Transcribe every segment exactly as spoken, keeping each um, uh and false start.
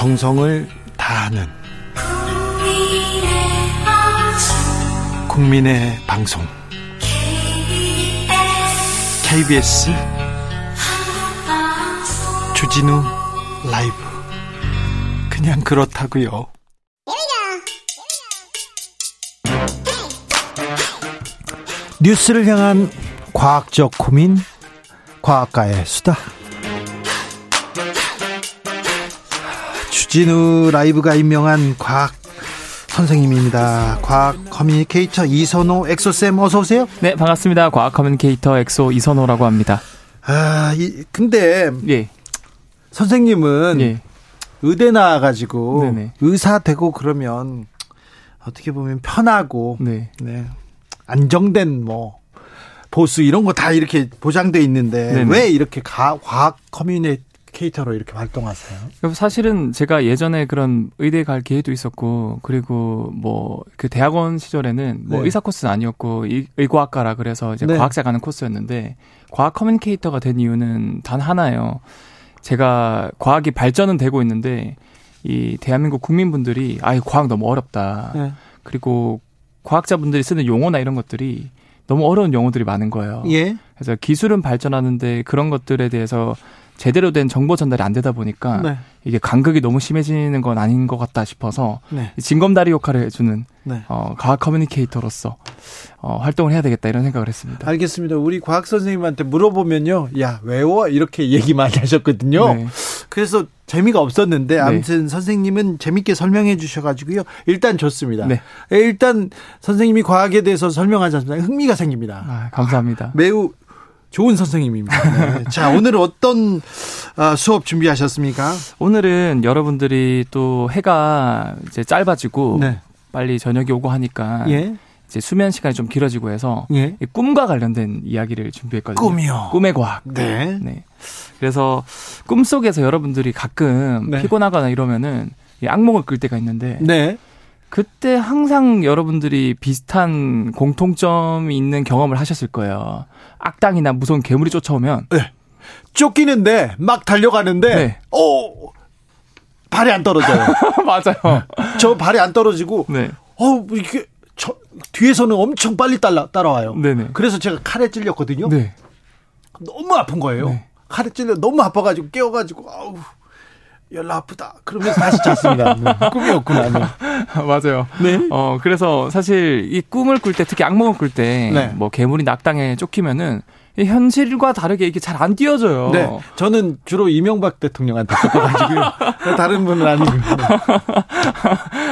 정성을 다하는 국민의 방송 케이비에스 주진우 라이브. 그냥 그렇다고요. 뉴스를 향한 과학적 고민, 과학가의 수다. 주진우 라이브가 임명한 과학 선생님입니다. 과학 커뮤니케이터 이선호 엑소쌤, 어서오세요. 네, 반갑습니다. 과학 커뮤니케이터 엑소 이선호라고 합니다. 아, 이, 근데 예. 선생님은 예. 의대 나와가지고 네네. 의사 되고 그러면 어떻게 보면 편하고 네. 네. 안정된 뭐 보수 이런 거 다 이렇게 보장돼 있는데 네네. 왜 이렇게 가, 과학 커뮤니케이터 케이터로 이렇게 활동하세요? 사실은 제가 예전에 그런 의대 갈 기회도 있었고, 그리고 뭐 그 대학원 시절에는 뭐 네. 의사 코스는 아니었고 의, 의과학과라 그래서 이제 네. 과학자 가는 코스였는데, 과학 커뮤니케이터가 된 이유는 단 하나예요. 제가 과학이 발전은 되고 있는데 이 대한민국 국민분들이 아, 과학 너무 어렵다. 네. 그리고 과학자분들이 쓰는 용어나 이런 것들이 너무 어려운 용어들이 많은 거예요. 예. 그래서 기술은 발전하는데 그런 것들에 대해서 제대로 된 정보 전달이 안 되다 보니까 네. 이게 간극이 너무 심해지는 건 아닌 것 같다 싶어서 네. 징검다리 역할을 해주는 네. 어, 과학 커뮤니케이터로서 어, 활동을 해야 되겠다 이런 생각을 했습니다. 알겠습니다. 우리 과학 선생님한테 물어보면요, 야 외워 이렇게 얘기 많이 하셨거든요. 네. 그래서 재미가 없었는데 아무튼 네. 선생님은 재밌게 설명해 주셔가지고요. 일단 좋습니다. 네. 일단 선생님이 과학에 대해서 설명하자마자 흥미가 생깁니다. 아, 감사합니다. 아, 매우 좋은 선생님입니다. 네. 자, 오늘 어떤 수업 준비하셨습니까? 오늘은 여러분들이 또 해가 이제 짧아지고 네. 빨리 저녁이 오고 하니까 예. 이제 수면 시간이 좀 길어지고 해서 예. 꿈과 관련된 이야기를 준비했거든요. 꿈이요. 꿈의 과학. 네. 네. 그래서 꿈 속에서 여러분들이 가끔 네. 피곤하거나 이러면은 악몽을 꿀 때가 있는데. 네. 그때 항상 여러분들이 비슷한 공통점이 있는 경험을 하셨을 거예요. 악당이나 무서운 괴물이 쫓아오면 네. 쫓기는데 막 달려가는데 네. 오, 발이 안 떨어져요. 맞아요. 저 발이 안 떨어지고 네. 어, 이게 저, 뒤에서는 엄청 빨리 따라, 따라와요. 네네. 그래서 제가 칼에 찔렸거든요. 네. 너무 아픈 거예요. 네. 칼에 찔려 너무 아파가지고 깨워가지고 아우. 열나 아프다. 그러면서 다시 잤습니다. 네. 꿈이었구나. 네. 맞아요. 네. 어, 그래서 사실 이 꿈을 꿀 때, 특히 악몽을 꿀 때, 네. 뭐, 괴물이 낙당에 쫓기면은, 이 현실과 다르게 이게 잘 안 띄어져요. 네. 저는 주로 이명박 대통령한테 쫓겨가지고요. 다른 분은 아니고.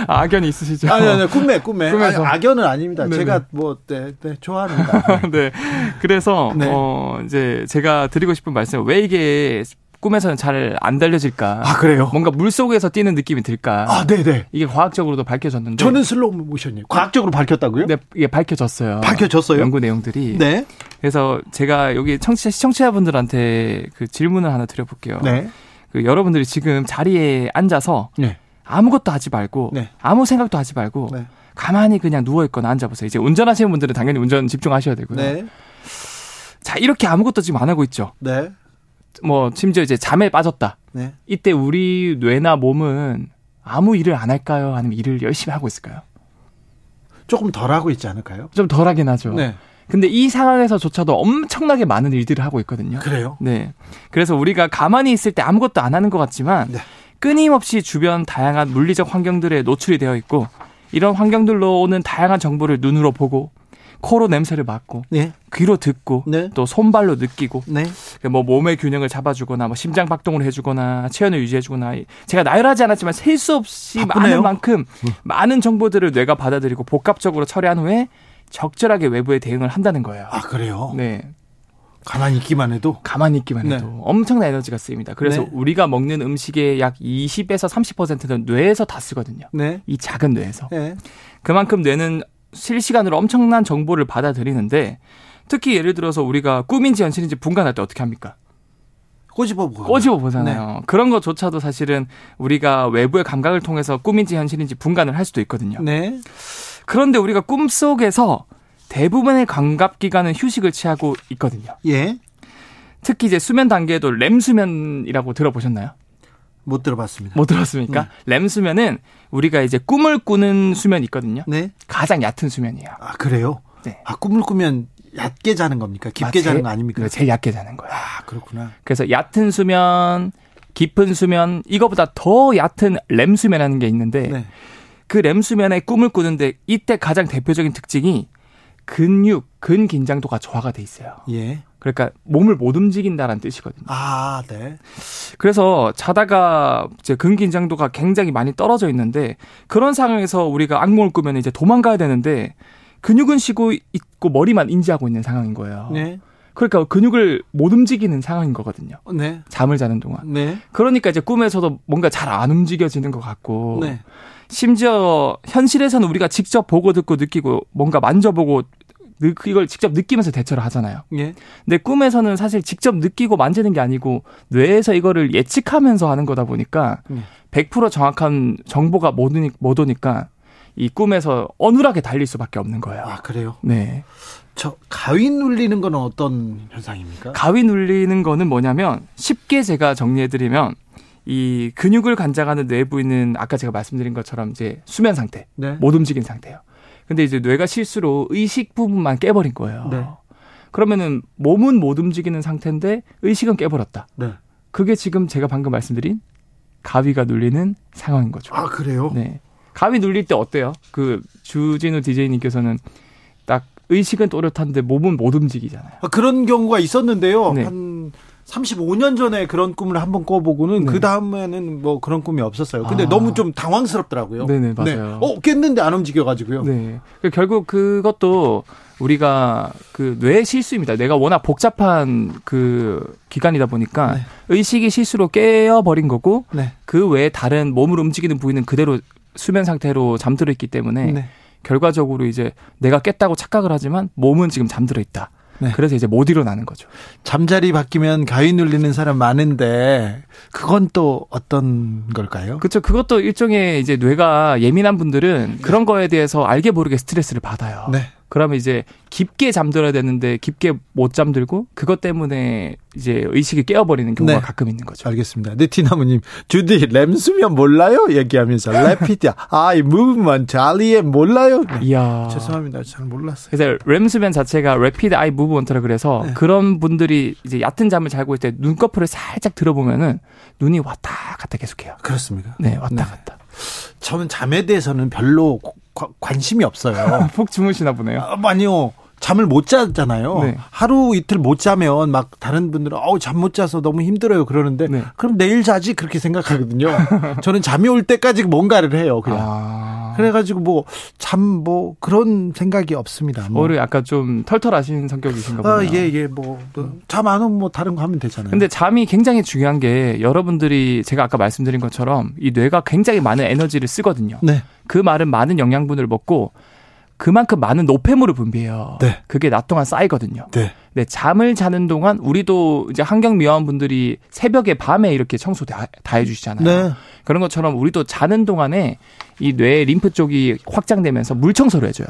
아, 악연이 있으시죠? 아니, 아니, 꿈에, 꿈에. 아니, 악연은 아닙니다. 네네. 제가 뭐, 네, 네, 좋아합니다. 네. 네. 그래서, 네. 어, 이제 제가 드리고 싶은 말씀은 왜 이게, 꿈에서는 잘 안 달려질까? 아, 그래요? 뭔가 물속에서 뛰는 느낌이 들까? 아, 네네. 이게 과학적으로도 밝혀졌는데. 저는 슬로우 모션이에요. 과학적으로 밝혔다고요? 네, 이게 밝혀졌어요. 밝혀졌어요? 연구 내용들이. 네. 그래서 제가 여기 청취자, 시청자분들한테 그 질문을 하나 드려볼게요. 네. 그 여러분들이 지금 자리에 앉아서 네. 아무것도 하지 말고 네. 아무 생각도 하지 말고 네. 가만히 그냥 누워있거나 앉아보세요. 이제 운전하시는 분들은 당연히 운전 집중하셔야 되고요. 네. 자, 이렇게 아무것도 지금 안 하고 있죠? 네. 뭐 심지어 이제 잠에 빠졌다. 네. 이때 우리 뇌나 몸은 아무 일을 안 할까요? 아니면 일을 열심히 하고 있을까요? 조금 덜 하고 있지 않을까요? 좀 덜 하긴 하죠. 네. 근데 이 상황에서조차도 엄청나게 많은 일들을 하고 있거든요. 그래요? 네. 그래서 우리가 가만히 있을 때 아무것도 안 하는 것 같지만 네. 끊임없이 주변 다양한 물리적 환경들에 노출이 되어 있고, 이런 환경들로 오는 다양한 정보를 눈으로 보고, 코로 냄새를 맡고 네. 귀로 듣고 네. 또 손발로 느끼고 네. 뭐 몸의 균형을 잡아주거나 뭐 심장 박동을 해주거나 체온을 유지해주거나, 제가 나열하지 않았지만 셀 수 없이 바쁘네요. 많은 만큼 응. 많은 정보들을 뇌가 받아들이고 복합적으로 처리한 후에 적절하게 외부에 대응을 한다는 거예요. 아, 그래요? 네. 가만히 있기만 해도? 가만히 있기만 해도 네. 엄청난 에너지가 쓰입니다. 그래서 네. 우리가 먹는 음식의 약 이십에서 삼십 퍼센트는 뇌에서 다 쓰거든요. 네. 이 작은 뇌에서. 네. 그만큼 뇌는 실시간으로 엄청난 정보를 받아들이는데, 특히 예를 들어서 우리가 꿈인지 현실인지 분간할 때 어떻게 합니까? 꼬집어 보잖아요. 꼬집어 보잖아요. 네. 그런 것조차도 사실은 우리가 외부의 감각을 통해서 꿈인지 현실인지 분간을 할 수도 있거든요. 네. 그런데 우리가 꿈속에서 대부분의 감각기관은 휴식을 취하고 있거든요. 예. 특히 이제 수면 단계에도 렘수면이라고 들어보셨나요? 못 들어봤습니다. 못 들어봤습니까? 네. 렘수면은 우리가 이제 꿈을 꾸는 수면이 있거든요. 네. 가장 얕은 수면이에요. 아, 그래요? 네. 아, 꿈을 꾸면 얕게 자는 겁니까? 깊게 아, 자는 거 아닙니까? 네, 제일 얕게 자는 거예요. 아, 그렇구나. 그래서 얕은 수면, 깊은 수면, 이거보다 더 얕은 렘수면이라는 게 있는데, 네. 그 렘수면에 꿈을 꾸는데, 이때 가장 대표적인 특징이 근육, 근긴장도가 저하가 돼 있어요. 예. 그러니까 몸을 못 움직인다라는 뜻이거든요. 아, 네. 그래서 자다가 이제 근긴장도가 굉장히 많이 떨어져 있는데, 그런 상황에서 우리가 악몽을 꾸면 이제 도망가야 되는데, 근육은 쉬고 있고 머리만 인지하고 있는 상황인 거예요. 네. 그러니까 근육을 못 움직이는 상황인 거거든요. 네. 잠을 자는 동안. 네. 그러니까 이제 꿈에서도 뭔가 잘 안 움직여지는 것 같고, 네. 심지어 현실에서는 우리가 직접 보고 듣고 느끼고 뭔가 만져보고 이걸 직접 느끼면서 대처를 하잖아요. 예. 근데 꿈에서는 사실 직접 느끼고 만지는 게 아니고 뇌에서 이거를 예측하면서 하는 거다 보니까 예. 백 퍼센트 정확한 정보가 못, 못 오니까 이 꿈에서 어눌하게 달릴 수밖에 없는 거예요. 아, 그래요? 네. 저 가위 눌리는 건 어떤 현상입니까? 가위 눌리는 거는 뭐냐면 쉽게 제가 정리해드리면 이 근육을 관장하는 뇌부 있는 아까 제가 말씀드린 것처럼 이제 수면 상태, 네. 못 움직인 상태예요. 근데 이제 뇌가 실수로 의식 부분만 깨버린 거예요. 네. 그러면은 몸은 못 움직이는 상태인데 의식은 깨버렸다. 네. 그게 지금 제가 방금 말씀드린 가위가 눌리는 상황인 거죠. 아, 그래요? 네. 가위 눌릴 때 어때요? 그 주진우 디제이님께서는 딱 의식은 또렷한데 몸은 못 움직이잖아요. 아, 그런 경우가 있었는데요. 네. 한 삼십오 년 전에 그런 꿈을 한번 꿔보고는 네. 그 다음에는 뭐 그런 꿈이 없었어요. 근데 아. 너무 좀 당황스럽더라고요. 네네, 맞아요. 네. 어, 깼는데 안 움직여가지고요. 네. 결국 그것도 우리가 그 뇌의 실수입니다. 뇌가 워낙 복잡한 그 기관이다 보니까 네. 의식이 실수로 깨어버린 거고 네. 그 외에 다른 몸을 움직이는 부위는 그대로 수면 상태로 잠들어 있기 때문에 네. 결과적으로 이제 내가 깼다고 착각을 하지만 몸은 지금 잠들어 있다. 네. 그래서 이제 못 일어나는 거죠. 잠자리 바뀌면 가위 눌리는 사람 많은데 그건 또 어떤 걸까요? 그렇죠. 그것도 일종의 이제 뇌가 예민한 분들은 네. 그런 거에 대해서 알게 모르게 스트레스를 받아요. 네. 그러면 이제 깊게 잠들어야 되는데 깊게 못 잠들고 그것 때문에 이제 의식이 깨어버리는 경우가 네. 가끔 있는 거죠. 알겠습니다. 네티나무님, 주디 렘수면 몰라요? 얘기하면서 래피드 아이 무브먼트 알리에 몰라요? 네. 이야, 죄송합니다. 잘 몰랐어요. 그래서 렘수면 자체가 래피드 아이 무브먼트라 그래서 네. 그런 분들이 이제 얕은 잠을 자고 있을 때 눈꺼풀을 살짝 들어보면은 눈이 왔다 갔다 계속해요. 그렇습니까? 네, 왔다 네. 갔다. 저는 잠에 대해서는 별로 과, 관심이 없어요. 푹 주무시나 보네요. 아, 아니요. 잠을 못 자잖아요. 네. 하루 이틀 못 자면 막 다른 분들은 어우, 잠 못 자서 너무 힘들어요 그러는데 네. 그럼 내일 자지 그렇게 생각하거든요. 저는 잠이 올 때까지 뭔가를 해요. 그냥. 아. 그래가지고 뭐 잠 뭐 그런 생각이 없습니다. 뭐. 오히려 약간 좀 털털하신 성격이신가 보네요. 아, 예, 예. 뭐 잠 안 오면 뭐 다른 거 하면 되잖아요. 근데 잠이 굉장히 중요한 게 여러분들이 제가 아까 말씀드린 것처럼 이 뇌가 굉장히 많은 에너지를 쓰거든요. 네. 그 말은 많은 영양분을 먹고 그만큼 많은 노폐물을 분비해요. 네. 그게 낮 동안 쌓이거든요. 네. 네, 잠을 자는 동안 우리도 이제 환경미화원분들이 새벽에 밤에 이렇게 청소 다, 다 해주시잖아요. 네. 그런 것처럼 우리도 자는 동안에 이 뇌의 림프 쪽이 확장되면서 물 청소를 해줘요.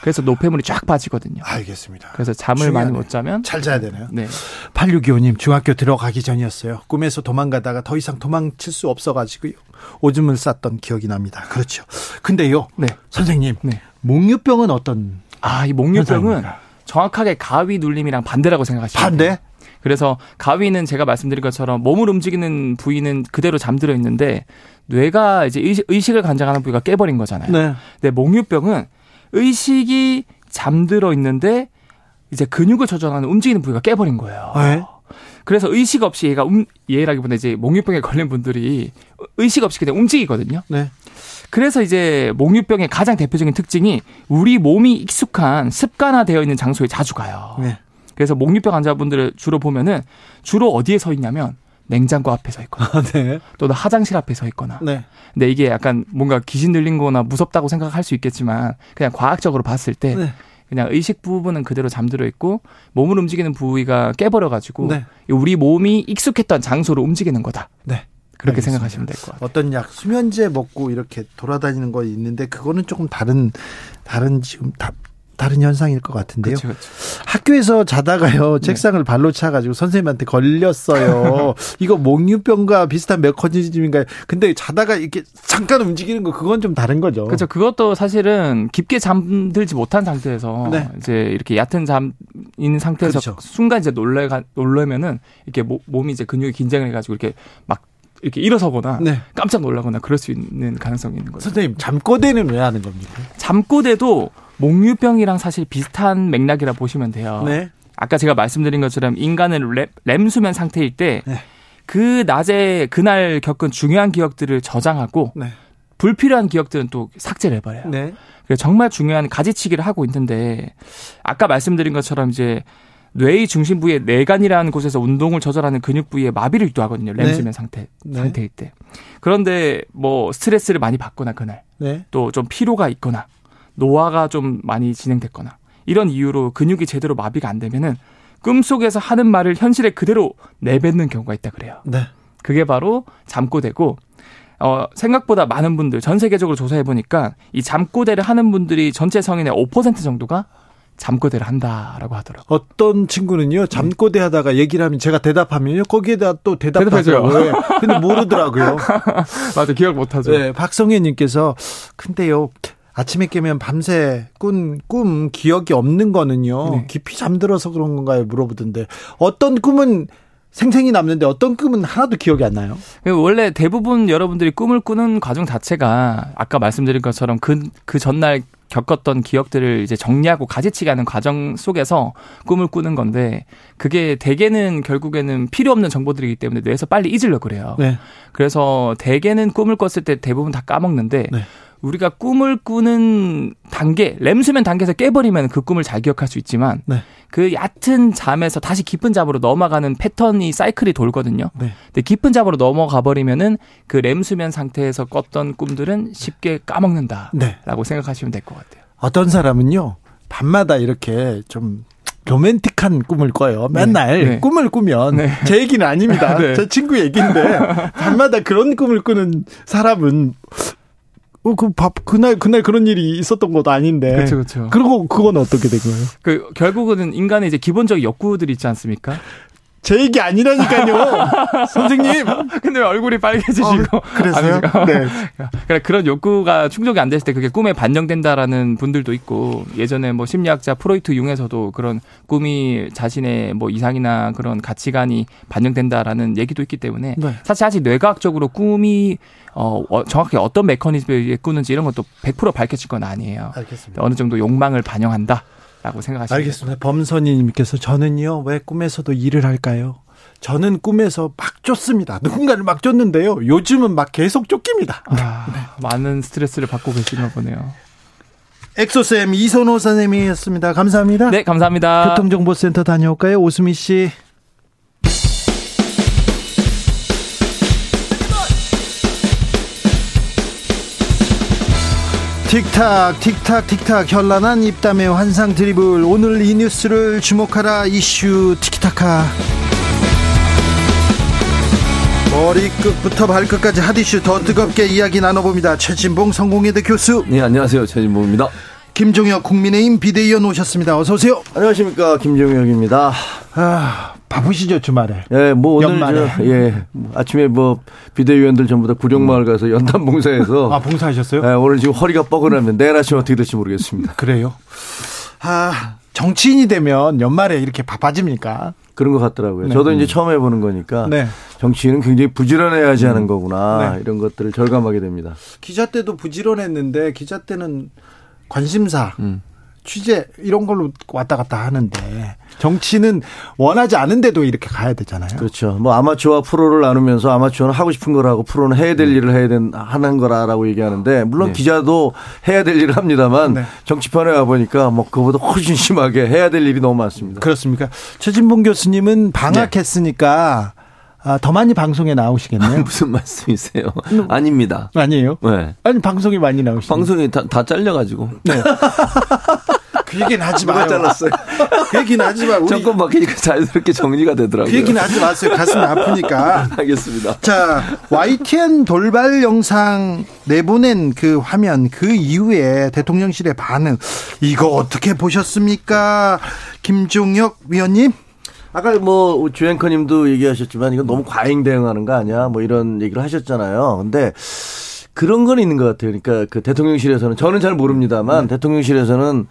그래서 노폐물이 쫙 빠지거든요. 알겠습니다. 그래서 잠을 중요하네. 많이 못 자면. 잘 자야 되나요? 네. 팔육이오님, 중학교 들어가기 전이었어요. 꿈에서 도망가다가 더 이상 도망칠 수 없어가지고요. 오줌을 쌌던 기억이 납니다. 그렇죠. 근데요. 네. 선생님. 네. 목유병은 어떤? 아, 이 목유병은 현상입니까? 정확하게 가위 눌림이랑 반대라고 생각하시면 반대? 돼요. 그래서 가위는 제가 말씀드린 것처럼 몸을 움직이는 부위는 그대로 잠들어 있는데 뇌가 이제 의식을 관장하는 부위가 깨버린 거잖아요. 네. 근데 목유병은 의식이 잠들어 있는데 이제 근육을 조절하는 움직이는 부위가 깨버린 거예요. 네. 그래서 의식 없이 얘가 음, 얘라기보다 이제 목유병에 걸린 분들이 의식 없이 그냥 움직이거든요. 네. 그래서 이제 목유병의 가장 대표적인 특징이 우리 몸이 익숙한 습관화되어 있는 장소에 자주 가요. 네. 그래서 목유병 환자분들을 주로 보면은 주로 어디에 서 있냐면 냉장고 앞에 서 있거나 아, 네. 또는 화장실 앞에 서 있거나. 네. 근데 이게 약간 뭔가 귀신 들린 거나 무섭다고 생각할 수 있겠지만 그냥 과학적으로 봤을 때 네. 그냥 의식 부분은 그대로 잠들어 있고 몸을 움직이는 부위가 깨버려가지고 네. 우리 몸이 익숙했던 장소로 움직이는 거다. 네. 그렇게 알겠습니다. 생각하시면 될 것 같아요. 어떤 약 수면제 먹고 이렇게 돌아다니는 거 있는데 그거는 조금 다른 다른 지금 다 다른 현상일 것 같은데요. 그쵸, 그쵸. 학교에서 자다가요. 책상을 네. 발로 차가지고 선생님한테 걸렸어요. 이거 몽유병과 비슷한 메커니즘인가요? 근데 자다가 이렇게 잠깐 움직이는 거 그건 좀 다른 거죠. 그렇죠. 그것도 사실은 깊게 잠들지 못한 상태에서 네. 이제 이렇게 얕은 잠인 상태에서 그렇죠. 순간 이제 놀래 놀래면은 이렇게 몸이 이제 근육이 긴장해 가지고 이렇게 막 이렇게 일어서거나 네. 깜짝 놀라거나 그럴 수 있는 가능성이 있는 거죠. 선생님, 잠꼬대는 왜 하는 겁니까? 잠꼬대도 목유병이랑 사실 비슷한 맥락이라 보시면 돼요. 네. 아까 제가 말씀드린 것처럼 인간은 렘, 렘수면 상태일 때 그 네. 낮에 그날 겪은 중요한 기억들을 저장하고 네. 불필요한 기억들은 또 삭제를 해버려요. 네. 그래서 정말 중요한 가지치기를 하고 있는데 아까 말씀드린 것처럼 이제 뇌의 중심 부위의 내관이라는 곳에서 운동을 조절하는 근육 부위에 마비를 유도하거든요. 렘수면 네. 상태, 네. 상태일 때. 그런데 뭐 스트레스를 많이 받거나 그날 네. 또 좀 피로가 있거나 노화가 좀 많이 진행됐거나 이런 이유로 근육이 제대로 마비가 안 되면은 꿈속에서 하는 말을 현실에 그대로 내뱉는 경우가 있다 그래요. 네. 그게 바로 잠꼬대고 어, 생각보다 많은 분들 전 세계적으로 조사해 보니까 이 잠꼬대를 하는 분들이 전체 성인의 오 퍼센트 정도가 잠꼬대를 한다라고 하더라고요. 어떤 친구는요 잠꼬대 하다가 얘기를 하면 제가 대답하면요 거기에다 또 대답하더라고요. 근데 모르더라고요. 맞아 기억 못하죠. 네, 박성현님께서 근데요. 아침에 깨면 밤새 꾼, 꿈 기억이 없는 거는요. 네. 깊이 잠들어서 그런 건가요? 물어보던데 어떤 꿈은 생생히 남는데 어떤 꿈은 하나도 기억이 안 나요? 원래 대부분 여러분들이 꿈을 꾸는 과정 자체가 아까 말씀드린 것처럼 그, 그 전날 겪었던 기억들을 이제 정리하고 가지치기 하는 과정 속에서 꿈을 꾸는 건데 그게 대개는 결국에는 필요 없는 정보들이기 때문에 뇌에서 빨리 잊으려고 그래요. 네. 그래서 대개는 꿈을 꿨을 때 대부분 다 까먹는데 네. 우리가 꿈을 꾸는 단계, 렘수면 단계에서 깨버리면 그 꿈을 잘 기억할 수 있지만 네. 그 얕은 잠에서 다시 깊은 잠으로 넘어가는 패턴이 사이클이 돌거든요. 네. 근데 깊은 잠으로 넘어가 버리면은 그 렘수면 상태에서 꿨던 꿈들은 쉽게 까먹는다라고 네. 생각하시면 될 것 같아요. 어떤 사람은요 밤마다 이렇게 좀 로맨틱한 꿈을 꿔요. 맨날 네, 네. 꿈을 꾸면 네. 제 얘기는 아닙니다. 네. 제 친구 얘기인데 밤마다 그런 꿈을 꾸는 사람은. 어, 그 밥, 그날, 그날 그런 일이 있었던 것도 아닌데. 그쵸, 그쵸. 그리고 그건 어떻게 된 거예요? 그, 결국은 인간의 이제 기본적인 욕구들이 있지 않습니까? 제 얘기 아니라니까요. 선생님. 근데 왜 얼굴이 빨개지시고. 어, 그래서요? 네. 그러니까 그런 욕구가 충족이 안 됐을 때 그게 꿈에 반영된다라는 분들도 있고 예전에 뭐 심리학자 프로이트 융에서도 그런 꿈이 자신의 뭐 이상이나 그런 가치관이 반영된다라는 얘기도 있기 때문에 네. 사실 아직 뇌과학적으로 꿈이 어, 어, 정확히 어떤 메커니즘에 의해 꾸는지 이런 것도 백 퍼센트 밝혀질 건 아니에요. 알겠습니다. 어느 정도 욕망을 반영한다. 라고 생각하시면 알겠습니다. 범선이님께서 저는요 왜 꿈에서도 일을 할까요? 저는 꿈에서 막 쫓습니다. 누군가를 막 쫓는데요. 요즘은 막 계속 쫓깁니다. 아, 네. 많은 스트레스를 받고 계시나 보네요. 엑소쌤 이선호 선생님이었습니다. 감사합니다. 네, 감사합니다. 교통정보센터 다녀올까요? 오수미 씨. 틱탁 틱탁 틱탁 현란한 입담의 환상 드리블 오늘 이 뉴스를 주목하라 이슈 티키타카 머리끝부터 발끝까지 핫이슈 더 뜨겁게 이야기 나눠봅니다. 최진봉 성공회대 교수. 네 안녕하세요 최진봉입니다. 김종혁 국민의힘 비대위원 오셨습니다. 어서 오세요. 안녕하십니까 김종혁입니다. 아 바쁘시죠 주말에? 예, 뭐 오늘 연말에. 저, 예 아침에 뭐 비대위원들 전부 다 구룡마을 가서 연탄 봉사해서 아 봉사하셨어요? 예, 오늘 지금 허리가 뻐근하면 내일 아침 어떻게 될지 모르겠습니다. 그래요? 아 정치인이 되면 연말에 이렇게 바빠집니까? 그런 것 같더라고요. 네. 저도 이제 처음 해보는 거니까 네. 정치인은 굉장히 부지런해야지 하는 거구나 네. 이런 것들을 절감하게 됩니다. 기자 때도 부지런했는데 기자 때는 관심사, 음. 취재 이런 걸로 왔다 갔다 하는데 정치는 원하지 않은데도 이렇게 가야 되잖아요. 그렇죠. 뭐 아마추어와 프로를 나누면서 아마추어는 하고 싶은 걸 하고 프로는 해야 될 네. 일을 해야 된 하는 거라라고 얘기하는데 물론 네. 기자도 해야 될 일을 합니다만 네. 정치판에 와 보니까 뭐 그보다 훨씬 심하게 해야 될 일이 너무 많습니다. 그렇습니까? 최진봉 교수님은 방학했으니까 네. 아, 더 많이 방송에 나오시겠네요. 무슨 말씀이세요? 아닙니다. 아니에요? 네. 아니 방송이 많이 나오시죠. 방송이 다, 다 잘려가지고. 네. 그 얘기는 하지 마요. 잘랐어요. 그 얘기는 하지 마요. 정권 바뀌니까 자연스럽게 정리가 되더라고요. 그 얘기는 하지 마세요. 가슴이 아프니까. 알겠습니다. 자, 와이티엔 돌발 영상 내보낸 그 화면, 그 이후에 대통령실의 반응, 이거 어떻게 보셨습니까? 김종혁 위원님? 아까 뭐 주앵커님도 얘기하셨지만 이건 너무 과잉 대응하는 거 아니야? 뭐 이런 얘기를 하셨잖아요. 근데 그런 건 있는 것 같아요. 그러니까 그 대통령실에서는 저는 잘 모릅니다만 네. 대통령실에서는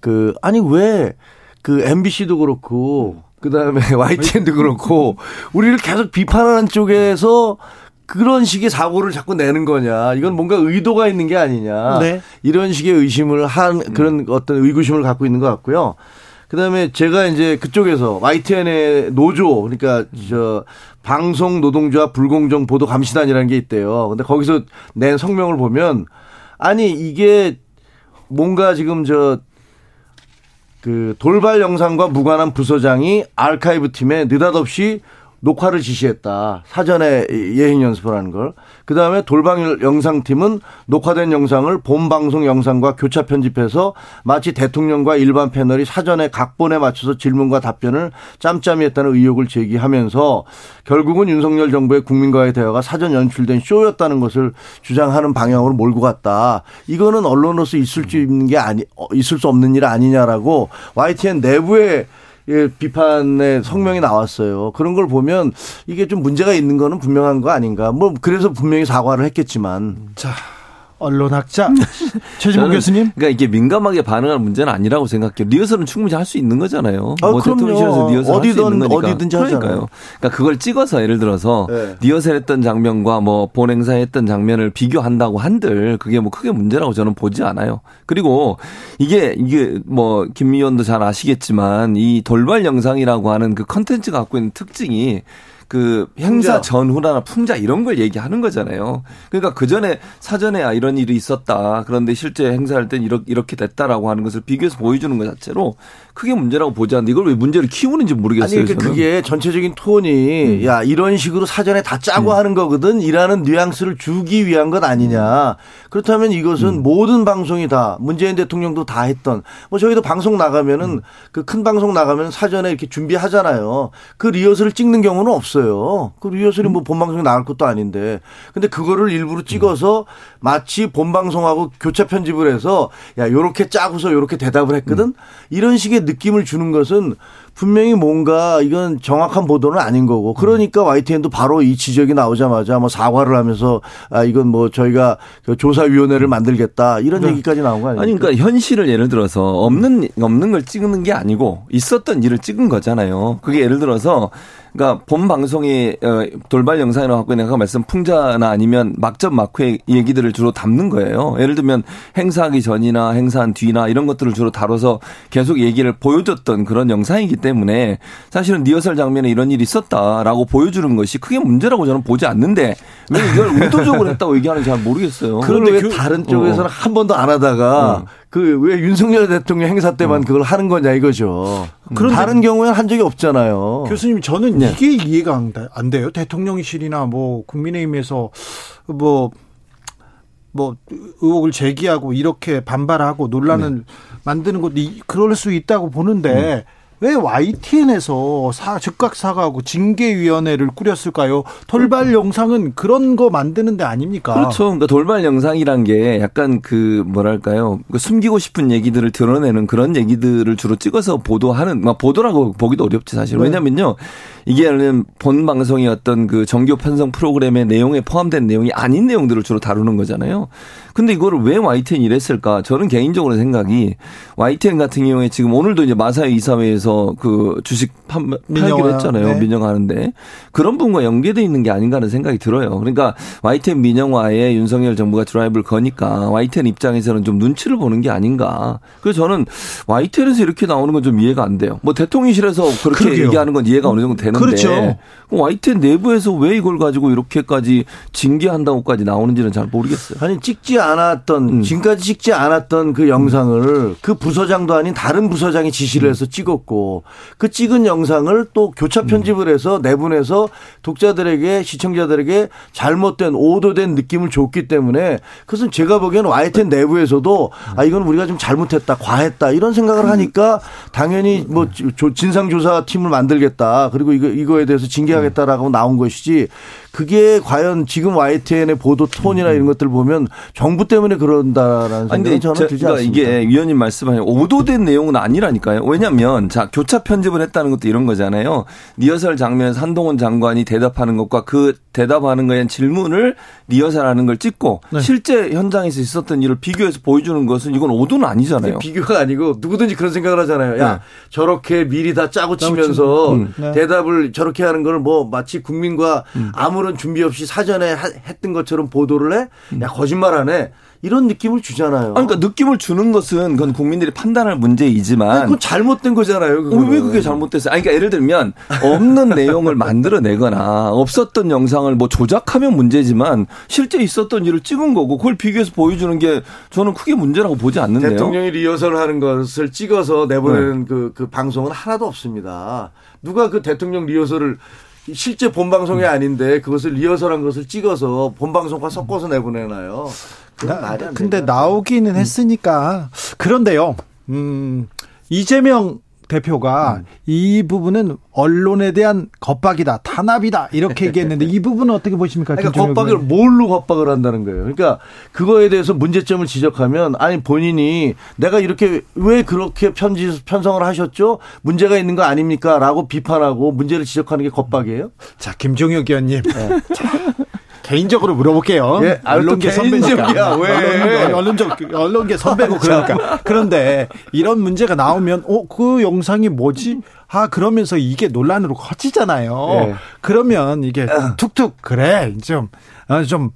그 아니 왜 그 엠비씨도 그렇고 그다음에 와이티엔도 그렇고 우리를 계속 비판하는 쪽에서 그런 식의 사고를 자꾸 내는 거냐. 이건 뭔가 의도가 있는 게 아니냐. 네. 이런 식의 의심을 한 그런 어떤 의구심을 갖고 있는 것 같고요. 그다음에 제가 이제 그쪽에서 와이티엔의 노조 그러니까 저 방송 노동조합 불공정 보도 감시단이라는 게 있대요. 근데 거기서 낸 성명을 보면 아니 이게 뭔가 지금 저 그 돌발 영상과 무관한 부서장이 아카이브 팀에 느닷없이 녹화를 지시했다. 사전에 예행 연습을 하는 걸. 그다음에 돌발 영상팀은 녹화된 영상을 본 방송 영상과 교차 편집해서 마치 대통령과 일반 패널이 사전에 각본에 맞춰서 질문과 답변을 짬짬이 했다는 의혹을 제기하면서 결국은 윤석열 정부의 국민과의 대화가 사전 연출된 쇼였다는 것을 주장하는 방향으로 몰고 갔다. 이거는 언론으로서 있을 수 있는 게 아니 있을 수 없는 일 아니냐라고 와이티엔 내부에 예, 비판의 성명이 나왔어요. 그런 걸 보면 이게 좀 문제가 있는 거는 분명한 거 아닌가. 뭐 그래서 분명히 사과를 했겠지만. 자, 언론학자 최진봉 교수님. 그러니까 이게 민감하게 반응할 문제는 아니라고 생각해요. 리허설은 충분히 할 수 있는 거잖아요. 아, 뭐 그럼요. 대통령실에서 리허설 할 수 있는 거니까. 어디든지 하잖아요. 그러니까 그걸 찍어서 예를 들어서 네. 리허설했던 장면과 뭐 본행사했던 장면을 비교한다고 한들 그게 뭐 크게 문제라고 저는 보지 않아요. 그리고 이게 이게 뭐 김 의원도 잘 아시겠지만 이 돌발 영상이라고 하는 그 컨텐츠가 갖고 있는 특징이. 그 행사 전후나 풍자 이런 걸 얘기하는 거잖아요. 그러니까 그 전에 사전에 아 이런 일이 있었다. 그런데 실제 행사할 땐 이렇게 이렇게 됐다라고 하는 것을 비교해서 보여주는 것 자체로 크게 문제라고 보지 않는데 이걸 왜 문제를 키우는지 모르겠어요. 아니 그러니까 저는. 그게 전체적인 톤이 음. 야 이런 식으로 사전에 다 짜고 음. 하는 거거든. 이라는 뉘앙스를 주기 위한 것 아니냐. 그렇다면 이것은 음. 모든 방송이 다 문재인 대통령도 다 했던 뭐 저희도 방송 나가면은 음. 그 큰 방송 나가면 사전에 이렇게 준비하잖아요. 그 리허설을 찍는 경우는 없어요. 그 리허설이 뭐 본방송에 나갈 것도 아닌데 근데 그거를 일부러 찍어서 마치 본방송하고 교차 편집을 해서 야 요렇게 짜고서 요렇게 대답을 했거든 이런 식의 느낌을 주는 것은 분명히 뭔가 이건 정확한 보도는 아닌 거고 그러니까 와이티엔도 바로 이 지적이 나오자마자 뭐 사과를 하면서 아 이건 뭐 저희가 조사위원회를 만들겠다 이런 네. 얘기까지 나온 거 아니에요? 아니 그러니까 현실을 예를 들어서 없는 없는 걸 찍는 게 아니고 있었던 일을 찍은 거잖아요. 그게 예를 들어서 그러니까 본 방송이 돌발 영상이라고 하고 있는 아까 말씀 풍자나 아니면 막전 막후의 얘기들을 주로 담는 거예요. 예를 들면 행사하기 전이나 행사한 뒤나 이런 것들을 주로 다뤄서 계속 얘기를 보여줬던 그런 영상이기 때문에 사실은 리허설 장면에 이런 일이 있었다라고 보여주는 것이 크게 문제라고 저는 보지 않는데 왜 이걸 의도적으로 했다고 얘기하는지 잘 모르겠어요. 그런데 왜 그, 다른 쪽에서는 어. 한 번도 안 하다가 어. 그 왜 윤석열 대통령 행사 때만 어. 그걸 하는 거냐 이거죠. 그런데 다른 경우에는 한 적이 없잖아요. 교수님 저는 네. 이게 이해가 안 돼요. 대통령실이나 뭐 국민의힘에서 뭐, 뭐 의혹을 제기하고 이렇게 반발하고 논란을 네. 만드는 것도 그럴 수 있다고 보는데 네. 왜 와이티엔에서 사, 즉각 사과하고 징계위원회를 꾸렸을까요? 돌발 영상은 그런 거 만드는 데 아닙니까? 그렇죠. 그러니까 돌발 영상이란 게 약간 그 뭐랄까요? 그러니까 숨기고 싶은 얘기들을 드러내는 그런 얘기들을 주로 찍어서 보도하는, 막 보도라고 보기도 어렵지 사실. 네. 왜냐면요. 이게 본 방송이 어떤 그 정규 편성 프로그램의 내용에 포함된 내용이 아닌 내용들을 주로 다루는 거잖아요. 근데 이거를 왜 와이티엔이 이랬을까? 저는 개인적으로 생각이 와이티엔 같은 경우에 지금 오늘도 이제 마사회 이사회에서 그 주식 팔기로 했잖아요. 네. 민영화하는데 그런 분과 연계되어 있는 게 아닌가 하는 생각이 들어요. 그러니까 와이티엔 민영화에 윤석열 정부가 드라이브를 거니까 와이티엔 입장에서는 좀 눈치를 보는 게 아닌가. 그래서 저는 와이티엔에서 이렇게 나오는 건 좀 이해가 안 돼요. 뭐 대통령실에서 그렇게 그러게요. 얘기하는 건 이해가 어느 정도 되는데 그렇죠. 와이티엔 내부에서 왜 이걸 가지고 이렇게까지 징계한다고까지 나오는지는 잘 모르겠어요. 아니 찍지 않았던 음. 지금까지 찍지 않았던 그 영상을 그 부서장도 아닌 다른 부서장이 지시를 해서 찍었고 있고 그 찍은 영상을 또 교차 편집을 해서 내분해서 독자들에게 시청자들에게 잘못된 오도된 느낌을 줬기 때문에 그것은 제가 보기엔 와이티엔 내부에서도 아 이건 우리가 좀 잘못했다 과했다 이런 생각을 하니까 당연히 뭐 진상조사 팀을 만들겠다 그리고 이거 이거에 대해서 징계하겠다라고 나온 것이지 그게 과연 지금 와이티엔의 보도 톤이나 이런 것들 보면 정부 때문에 그런다라는 생각이 저는 들지 그러니까 않습니다. 이게 위원님 말씀하신 오도된 내용은 아니라니까요. 왜냐하면 자 교차 편집을 했다는 것도 이런 거잖아요. 리허설 장면에서 한동훈 장관이 대답하는 것과 그 대답하는 거에 대한 질문을 리허설하는 걸 찍고 네. 실제 현장에서 있었던 일을 비교해서 보여주는 것은 이건 오도는 아니잖아요. 비교가 아니고 누구든지 그런 생각을 하잖아요. 야 네. 저렇게 미리 다 짜고 치면서 음. 네. 대답을 저렇게 하는 걸 뭐 마치 국민과 음. 아무런 준비 없이 사전에 했던 것처럼 보도를 해? 야 거짓말하네. 이런 느낌을 주잖아요. 아니, 그러니까 느낌을 주는 것은 그건 국민들이 판단할 문제이지만 아니, 그건 잘못된 거잖아요. 그거는. 왜 그게 잘못됐어요? 아니, 그러니까 예를 들면 없는 내용을 만들어내거나 없었던 영상을 뭐 조작하면 문제지만 실제 있었던 일을 찍은 거고 그걸 비교해서 보여주는 게 저는 크게 문제라고 보지 않는데요. 대통령이 리허설하는 것을 찍어서 내보내는 네. 그, 그 방송은 하나도 없습니다. 누가 그 대통령 리허설을 실제 본방송이 아닌데 그것을 리허설한 것을 찍어서 본방송과 섞어서 내보내나요? 나, 근데 나오기는 했으니까. 그런데요, 음, 이재명 대표가 음. 이 부분은 언론에 대한 겁박이다, 탄압이다, 이렇게 얘기했는데 이 부분은 어떻게 보십니까? 그러니까 겁박을, 의원님. 뭘로 겁박을 한다는 거예요? 그러니까 그거에 대해서 문제점을 지적하면, 아니, 본인이 내가 이렇게 왜 그렇게 편지, 편성을 하셨죠? 문제가 있는 거 아닙니까? 라고 비판하고 문제를 지적하는 게 겁박이에요? 자, 김종혁 의원님. 네. 개인적으로 물어볼게요. 예, 언론계 선배니까. 왜? 언론적 언론계 선배고 그러니까. 그런데 이런 문제가 나오면 어, 그 영상이 뭐지? 아 그러면서 이게 논란으로 커지잖아요. 예. 그러면 이게 툭툭 그래 좀 좀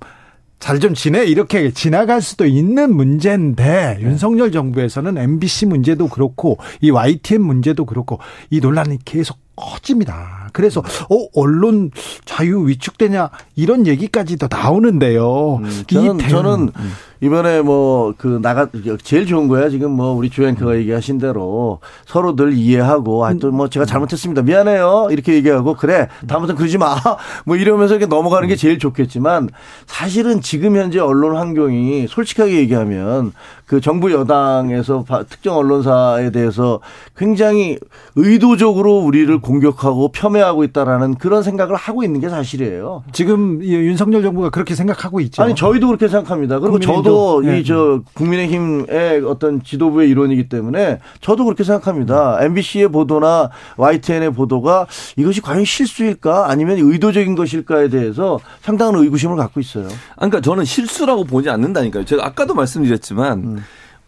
잘 좀 지내 이렇게 지나갈 수도 있는 문제인데 예. 윤석열 정부에서는 엠비씨 문제도 그렇고 이 와이티엔 문제도 그렇고 이 논란이 계속. 커집니다. 그래서 어, 언론 자유 위축되냐 이런 얘기까지 더 나오는데요. 음, 저는, 이 저는 이번에 뭐 그 나가 제일 좋은 거야 지금 뭐 우리 주앵커가 얘기하신 대로 서로들 이해하고 아, 또 뭐 제가 잘못했습니다 미안해요 이렇게 얘기하고 그래 다음부터 그러지 마 뭐 이러면서 이렇게 넘어가는 게 제일 좋겠지만 사실은 지금 현재 언론 환경이 솔직하게 얘기하면 그 정부 여당에서 특정 언론사에 대해서 굉장히 의도적으로 우리를 공격하고 폄훼하고 있다라는 그런 생각을 하고 있는 게 사실이에요. 지금 윤석열 정부가 그렇게 생각하고 있죠. 아니 저희도 그렇게 생각합니다. 그리고 국민의힘도, 저도 네. 이 저 국민의힘의 어떤 지도부의 일원이기 때문에 저도 그렇게 생각합니다. 엠비씨의 보도나 와이티엔의 보도가 이것이 과연 실수일까 아니면 의도적인 것일까에 대해서 상당한 의구심을 갖고 있어요. 그러니까 저는 실수라고 보지 않는다니까요. 제가 아까도 말씀드렸지만. 음.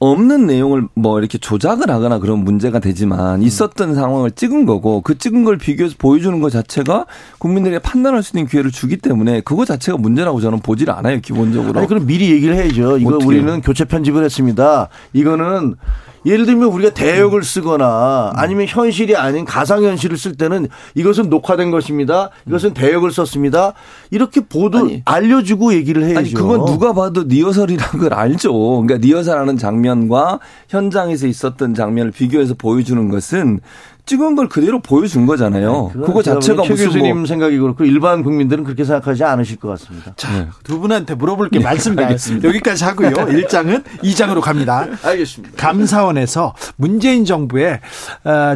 없는 내용을 뭐 이렇게 조작을 하거나 그런 문제가 되지만 있었던 상황을 찍은 거고 그 찍은 걸 비교해서 보여주는 것 자체가 국민들에게 판단할 수 있는 기회를 주기 때문에 그거 자체가 문제라고 저는 보질 않아요 기본적으로. 아니 그럼 미리 얘기를 해야죠. 이거 어떻게. 우리는 교체 편집을 했습니다. 이거는. 예를 들면 우리가 대역을 쓰거나 아니면 현실이 아닌 가상현실을 쓸 때는 이것은 녹화된 것입니다. 이것은 대역을 썼습니다. 이렇게 보도 아니, 알려주고 얘기를 해야죠. 아니 그건 누가 봐도 리허설이라는 걸 알죠. 그러니까 리허설하는 장면과 현장에서 있었던 장면을 비교해서 보여주는 것은 찍은 걸 그대로 보여준 거잖아요. 네, 그거 자체가 무슨 최 교수님 뭐 생각이 그렇고 일반 국민들은 그렇게 생각하지 않으실 것 같습니다. 자, 네. 두 분한테 물어볼 게 네, 말씀드리겠습니다. 여기까지 하고요. 일 장은 이 장으로 갑니다. 알겠습니다. 감사원에서 문재인 정부의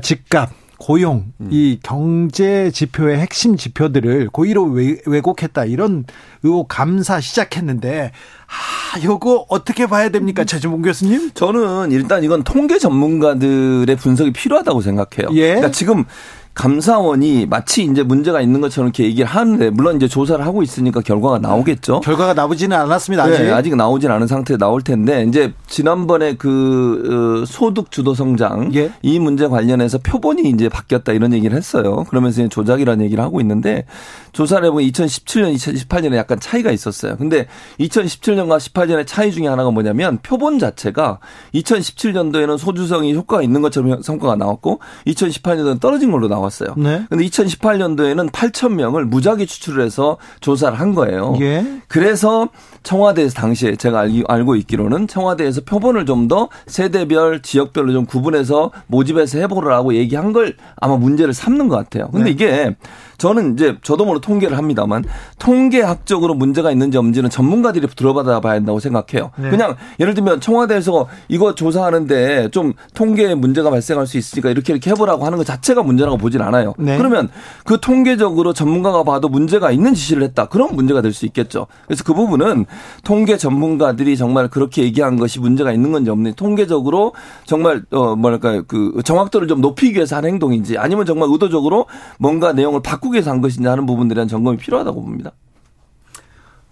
집값, 고용, 음. 이 경제 지표의 핵심 지표들을 고의로 왜곡했다 이런 의혹 감사 시작했는데 아, 요거 어떻게 봐야 됩니까? 최진봉 교수님? 저는 일단 이건 통계 전문가들의 분석이 필요하다고 생각해요. 예. 그러니까 지금 감사원이 마치 이제 문제가 있는 것처럼 이렇게 얘기를 하는데 물론 이제 조사를 하고 있으니까 결과가 나오겠죠. 결과가 나오지는 않았습니다. 아직 네, 아직 나오진 않은 상태에 나올 텐데 이제 지난번에 그 소득 주도 성장 예. 이 문제 관련해서 표본이 이제 바뀌었다 이런 얘기를 했어요. 그러면서 이제 조작이라는 얘기를 하고 있는데 조사를 해보면 이천십칠 년, 이천십팔 년에 약간 차이가 있었어요. 근데 이천십칠 년과 십팔 년의 차이 중에 하나가 뭐냐면 표본 자체가 이천십칠 년도에는 소주성이 효과가 있는 것처럼 성과가 나왔고 이천십팔 년도는 떨어진 걸로 나왔어요. 나왔어요. 네. 근데 이천십팔 년도에는 팔천 명을 무작위 추출을 해서 조사를 한 거예요. 예. 그래서 청와대에서 당시에 제가 알고 있기로는 청와대에서 표본을 좀 더 세대별, 지역별로 좀 구분해서 모집해서 해보라고 얘기한 걸 아마 문제를 삼는 것 같아요. 근데 네. 이게 저는 이제 저도 모르게 통계를 합니다만 통계학적으로 문제가 있는지 없는지는 전문가들이 들어받아 봐야 한다고 생각해요. 네. 그냥 예를 들면 청와대에서 이거 조사하는데 좀 통계에 문제가 발생할 수 있으니까 이렇게 이렇게 해보라고 하는 것 자체가 문제라고 보진 않아요. 네. 그러면 그 통계적으로 전문가가 봐도 문제가 있는 지시를 했다. 그럼 문제가 될 수 있겠죠. 그래서 그 부분은 통계 전문가들이 정말 그렇게 얘기한 것이 문제가 있는 건지 없는지 통계적으로 정말 어 뭐랄까요. 그 정확도를 좀 높이기 위해서 한 행동인지 아니면 정말 의도적으로 뭔가 내용을 바꾸기 위해서 한 것인지 하는 부분들에 대한 점검이 필요하다고 봅니다.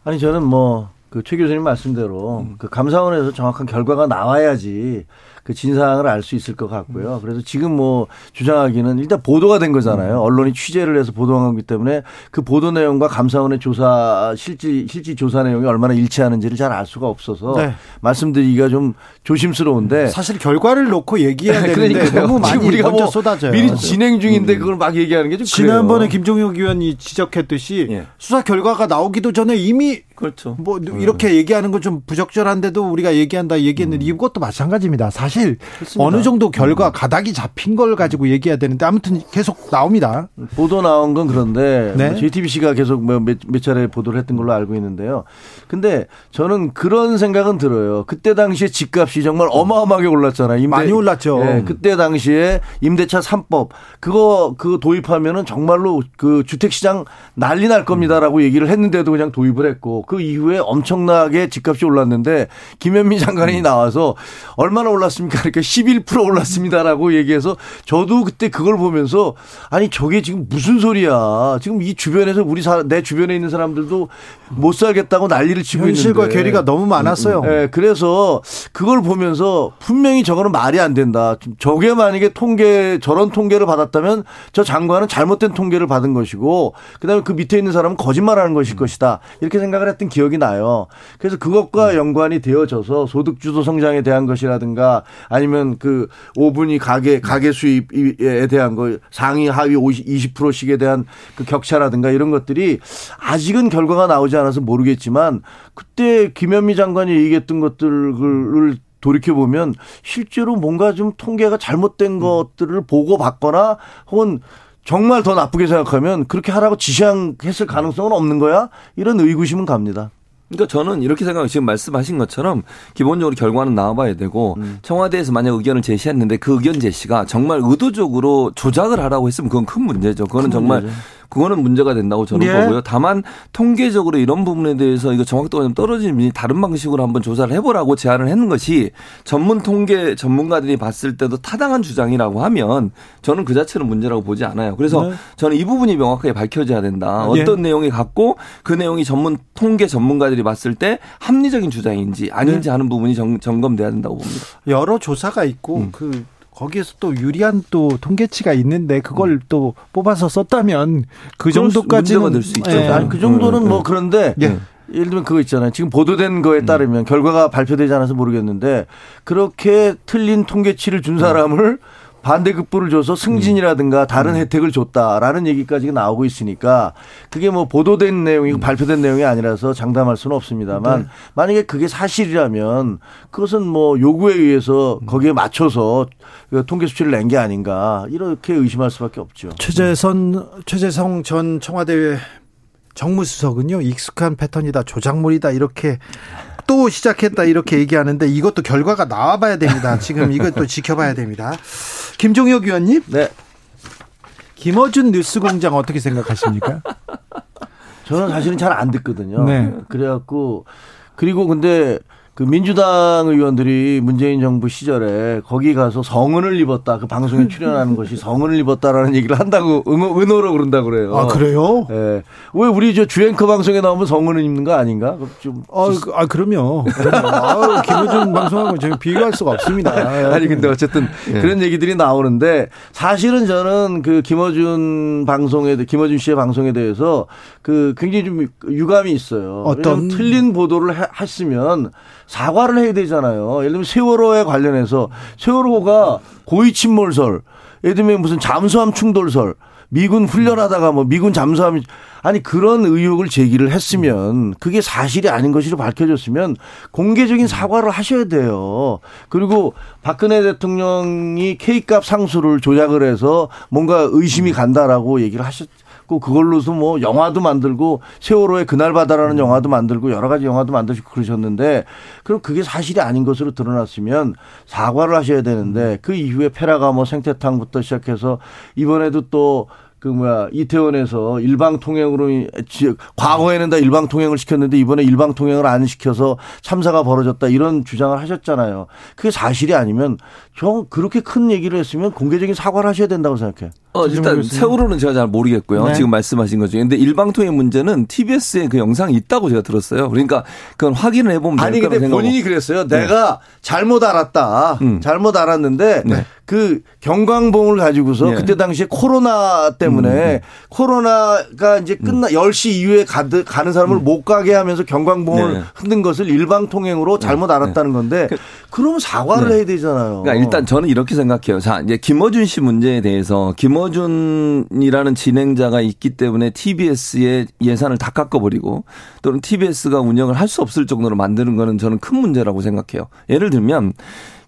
아니 저는 뭐 그 최 교수님 말씀대로 음. 그 감사원에서 정확한 결과가 나와야지 그 진상을 알 수 있을 것 같고요. 그래서 지금 뭐 주장하기는 일단 보도가 된 거잖아요. 언론이 취재를 해서 보도한 거기 때문에 그 보도 내용과 감사원의 조사 실질 실질 조사 내용이 얼마나 일치하는지를 잘 알 수가 없어서 네. 말씀드리기가 좀 조심스러운데 사실 결과를 놓고 얘기해야 되는데 그러니까요. 너무 많이 우리가 먼저 뭐 쏟아져요. 미리 진행 중인데 그걸 막 얘기하는 게 좀 지난번에 그래요. 김종혁 의원이 지적했듯이 예. 수사 결과가 나오기도 전에 이미 그렇죠. 뭐 이렇게 음. 얘기하는 건 좀 부적절한데도 우리가 얘기한다 얘기했는데 음. 이것도 마찬가지입니다. 사실 사실 어느 정도 결과 가닥이 잡힌 걸 가지고 얘기해야 되는데 아무튼 계속 나옵니다. 보도 나온 건 그런데 네. 뭐 제이티비씨가 계속 몇, 몇 차례 보도를 했던 걸로 알고 있는데요. 근데 저는 그런 생각은 들어요. 그때 당시에 집값이 정말 어마어마하게 올랐잖아요. 임대, 많이 올랐죠. 네, 그때 당시에 임대차 삼법 그거 그 도입하면은 정말로 그 주택시장 난리 날 겁니다라고 얘기를 했는데도 그냥 도입을 했고 그 이후에 엄청나게 집값이 올랐는데 김현미 장관이 나와서 얼마나 올랐습니까? 그러니까 십일 퍼센트 올랐습니다라고 얘기해서 저도 그때 그걸 보면서 아니 저게 지금 무슨 소리야. 지금 이 주변에서 우리 사, 내 주변에 있는 사람들도 못 살겠다고 난리를 치고 있는데. 현실과 괴리가 너무 많았어요. 음, 음. 네, 그래서 그걸 보면서 분명히 저거는 말이 안 된다. 저게 만약에 통계 저런 통계를 받았다면 저 장관은 잘못된 통계를 받은 것이고 그다음에 그 밑에 있는 사람은 거짓말하는 것일 것이다. 이렇게 생각을 했던 기억이 나요. 그래서 그것과 음. 연관이 되어져서 소득주도 성장에 대한 것이라든가 아니면 그 오분위 가계 가계 수입에 대한 거 상위 하위 이십 퍼센트씩에 대한 그 격차라든가 이런 것들이 아직은 결과가 나오지 않아서 모르겠지만 그때 김현미 장관이 얘기했던 것들을 돌이켜보면 실제로 뭔가 좀 통계가 잘못된 것들을 보고받거나 혹은 정말 더 나쁘게 생각하면 그렇게 하라고 지시했을 가능성은 없는 거야? 이런 의구심은 갑니다. 그러니까 저는 이렇게 생각해요. 지금 말씀하신 것처럼 기본적으로 결과는 나와봐야 되고 음. 청와대에서 만약 의견을 제시했는데 그 의견 제시가 정말 의도적으로 조작을 하라고 했으면 그건 큰 문제죠. 그거는 큰 정말 문제죠. 그거는 문제가 된다고 저는 예. 보고요. 다만 통계적으로 이런 부분에 대해서 이거 정확도가 좀 떨어지는 다른 방식으로 한번 조사를 해보라고 제안을 했는 것이 전문 통계 전문가들이 봤을 때도 타당한 주장이라고 하면 저는 그 자체는 문제라고 보지 않아요. 그래서 네. 저는 이 부분이 명확하게 밝혀져야 된다. 어떤 예. 내용이 같고 그 내용이 전문 통계 전문가들이 봤을 때 합리적인 주장인지 아닌지 네. 하는 부분이 점, 점검돼야 된다고 봅니다. 여러 조사가 있고 음. 그. 거기에서 또 유리한 또 통계치가 있는데 그걸 음. 또 뽑아서 썼다면 그 정도까지는 문제가 될 수 있죠. 예. 아니, 그 정도는 음, 뭐 음. 그런데 예. 예를 들면 그거 있잖아요. 지금 보도된 거에 따르면 음. 결과가 발표되지 않아서 모르겠는데 그렇게 틀린 통계치를 준 사람을 음. 반대급부를 줘서 승진이라든가 다른 음. 혜택을 줬다라는 얘기까지 나오고 있으니까 그게 뭐 보도된 내용이 음. 발표된 내용이 아니라서 장담할 수는 없습니다만 네. 만약에 그게 사실이라면 그것은 뭐 요구에 의해서 거기에 맞춰서 통계 수치를 낸 게 아닌가 이렇게 의심할 수밖에 없죠. 최재선, 최재성 전 청와대 정무수석은요 익숙한 패턴이다 조작물이다 이렇게 또 시작했다 이렇게 얘기하는데 이것도 결과가 나와봐야 됩니다. 지금 이것도 지켜봐야 됩니다. 김종혁 위원님, 네. 김어준 뉴스공장 어떻게 생각하십니까? 저는 사실은 잘 안 듣거든요. 네. 그래갖고 그리고 근데 그 민주당 의원들이 문재인 정부 시절에 거기 가서 성은을 입었다. 그 방송에 출연하는 것이 성은을 입었다라는 얘기를 한다고 은어로 그런다고 그래요. 아, 그래요? 예. 네. 왜 우리 저 주앵커 방송에 나오면 성은을 입는 거 아닌가? 좀. 아, 그, 아 그럼요. 그럼요. 아, 김어준 방송하고 저희 비교할 수가 없습니다. 아니, 근데 어쨌든 네. 그런 얘기들이 나오는데 사실은 저는 그 김어준 방송에, 김어준 씨의 방송에 대해서 그 굉장히 좀 유감이 있어요. 어떤 틀린 보도를 했으면 사과를 해야 되잖아요. 예를 들면 세월호에 관련해서 세월호가 고위 침몰설 예를 들면 무슨 잠수함 충돌설, 미군 훈련하다가 뭐 미군 잠수함, 아니 그런 의혹을 제기를 했으면 그게 사실이 아닌 것으로 밝혀졌으면 공개적인 사과를 하셔야 돼요. 그리고 박근혜 대통령이 K값 상수를 조작을 해서 뭔가 의심이 간다라고 얘기를 하셨고 그걸로서 뭐 영화도 만들고 세월호의 그날 바다라는 영화도 만들고 여러 가지 영화도 만드시고 그러셨는데 그럼 그게 사실이 아닌 것으로 드러났으면 사과를 하셔야 되는데 그 이후에 페라가모 생태탕부터 시작해서 이번에도 또 그 뭐야 이태원에서 일방 통행으로 과거에는 다 일방 통행을 시켰는데 이번에 일방 통행을 안 시켜서 참사가 벌어졌다 이런 주장을 하셨잖아요. 그게 사실이 아니면 저 그렇게 큰 얘기를 했으면 공개적인 사과를 하셔야 된다고 생각해요. 어, 일단 세월호는 제가 잘 모르겠고요. 네. 지금 말씀하신 것 중에. 근데 일방통행 문제는 티비에스에 그 영상이 있다고 제가 들었어요. 그러니까 그건 확인을 해보면 될 거라고 생각하고. 아니 근데 본인이 그랬어요. 네. 내가 잘못 알았다. 음. 잘못 알았는데 네. 그 경광봉을 가지고서 네. 그때 당시에 코로나 때문에 음. 코로나가 이제 끝나 음. 열 시 이후에 가드, 가는 사람을 음. 못 가게 하면서 경광봉을 네. 흔든 것을 일방통행으로 네. 잘못 알았다는 건데 네. 그러면 사과를 네. 해야 되잖아요. 그러니까 일단 저는 이렇게 생각해요. 자, 이제 김어준 씨 문제에 대해서 김어준 김어준이라는 진행자가 있기 때문에 티비에스의 예산을 다 깎아버리고 또는 티비에스가 운영을 할 수 없을 정도로 만드는 거는 저는 큰 문제라고 생각해요. 예를 들면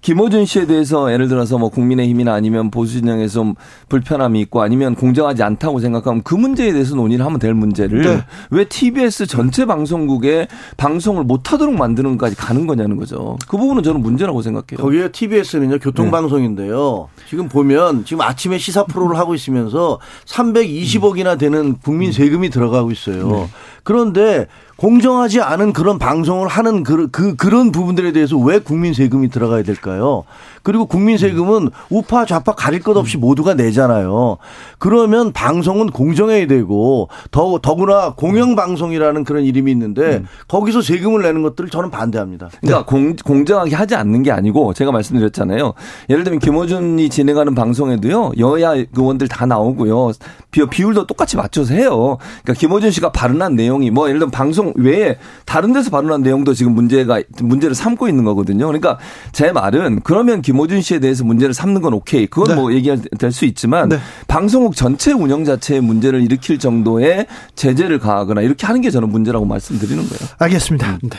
김어준 씨에 대해서 예를 들어서 뭐 국민의힘이나 아니면 보수진영에서 좀 불편함이 있고 아니면 공정하지 않다고 생각하면 그 문제에 대해서 논의를 하면 될 문제를 네. 왜 티비에스 전체 방송국에 방송을 못하도록 만드는 것까지 가는 거냐는 거죠. 그 부분은 저는 문제라고 생각해요. 거기에 티비에스는요 교통방송인데요. 네. 지금 보면 지금 아침에 시사 프로를 하고 있으면서 삼백이십억이나 되는 국민 세금이 들어가고 있어요. 네. 그런데 공정하지 않은 그런 방송을 하는 그, 그, 그런 부분들에 대해서 왜 국민 세금이 들어가야 될까요? 그리고 국민 세금은 우파 좌파 가릴 것 없이 모두가 내잖아요. 그러면 방송은 공정해야 되고 더, 더구나 공영방송이라는 그런 이름이 있는데 거기서 세금을 내는 것들을 저는 반대합니다. 그러니까 공, 공정하게 하지 않는 게 아니고 제가 말씀드렸잖아요. 예를 들면 김어준이 진행하는 방송에도요. 여야 의원들 다 나오고요. 비, 비율도 똑같이 맞춰서 해요. 그러니까 김어준 씨가 발언한 내용이 뭐 예를 들면 방송 외에 다른 데서 발언한 내용도 지금 문제가 문제를 삼고 있는 거거든요. 그러니까 제 말은 그러면 김어준 씨에 대해서 문제를 삼는 건 오케이. 그건 네. 뭐 얘기할 수 있지만 네. 방송국 전체 운영 자체의 문제를 일으킬 정도의 제재를 가하거나 이렇게 하는 게 저는 문제라고 말씀드리는 거예요. 알겠습니다. 네.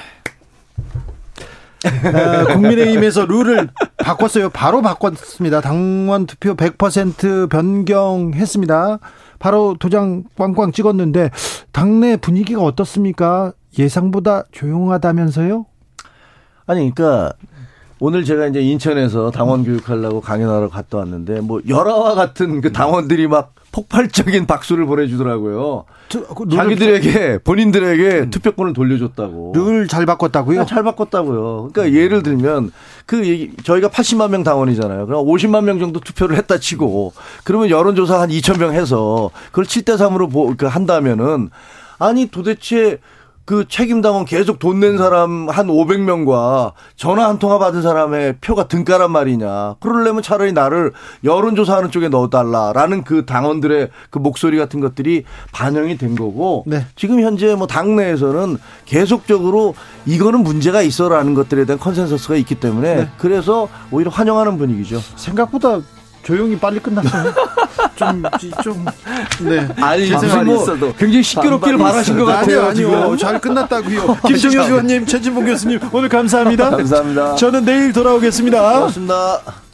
아, 국민의힘에서 룰을 바꿨어요. 바로 바꿨습니다. 당원 투표 백 퍼센트 변경했습니다. 바로 도장 꽝꽝 찍었는데 당내 분위기가 어떻습니까? 예상보다 조용하다면서요? 아니 그러니까 오늘 제가 이제 인천에서 당원 교육하려고 강연하러 갔다 왔는데 뭐 열화와 같은 그 당원들이 막 폭발적인 박수를 보내주더라고요. 저, 그 자기들에게 본인들에게 음. 투표권을 돌려줬다고. 룰 잘 바꿨다고요? 잘 바꿨다고요. 그러니까 음. 예를 들면 그 얘기, 저희가 팔십만 명 당원이잖아요. 그럼 오십만 명 정도 투표를 했다 치고 그러면 여론조사 한 이천 명 해서 그걸 칠 대 삼으로 한다면은 아니 도대체 그 책임당원 계속 돈 낸 사람 한 오백 명과 전화 한 통화 받은 사람의 표가 등가란 말이냐. 그러려면 차라리 나를 여론조사하는 쪽에 넣어달라라는 그 당원들의 그 목소리 같은 것들이 반영이 된 거고 네. 지금 현재 뭐 당내에서는 계속적으로 이거는 문제가 있어라는 것들에 대한 컨센서스가 있기 때문에 네. 그래서 오히려 환영하는 분위기죠. 생각보다 조용히 빨리 끝났어요. 좀, 좀, 네. 아니, 무슨 뭐 있어도. 굉장히 시끄럽기를 바라신 것 같아요. 아니요, 아니요. 잘 끝났다고요. 김종혁 의원님, 최진봉 교수님, 오늘 감사합니다. 감사합니다. 저는 내일 돌아오겠습니다. 고맙습니다.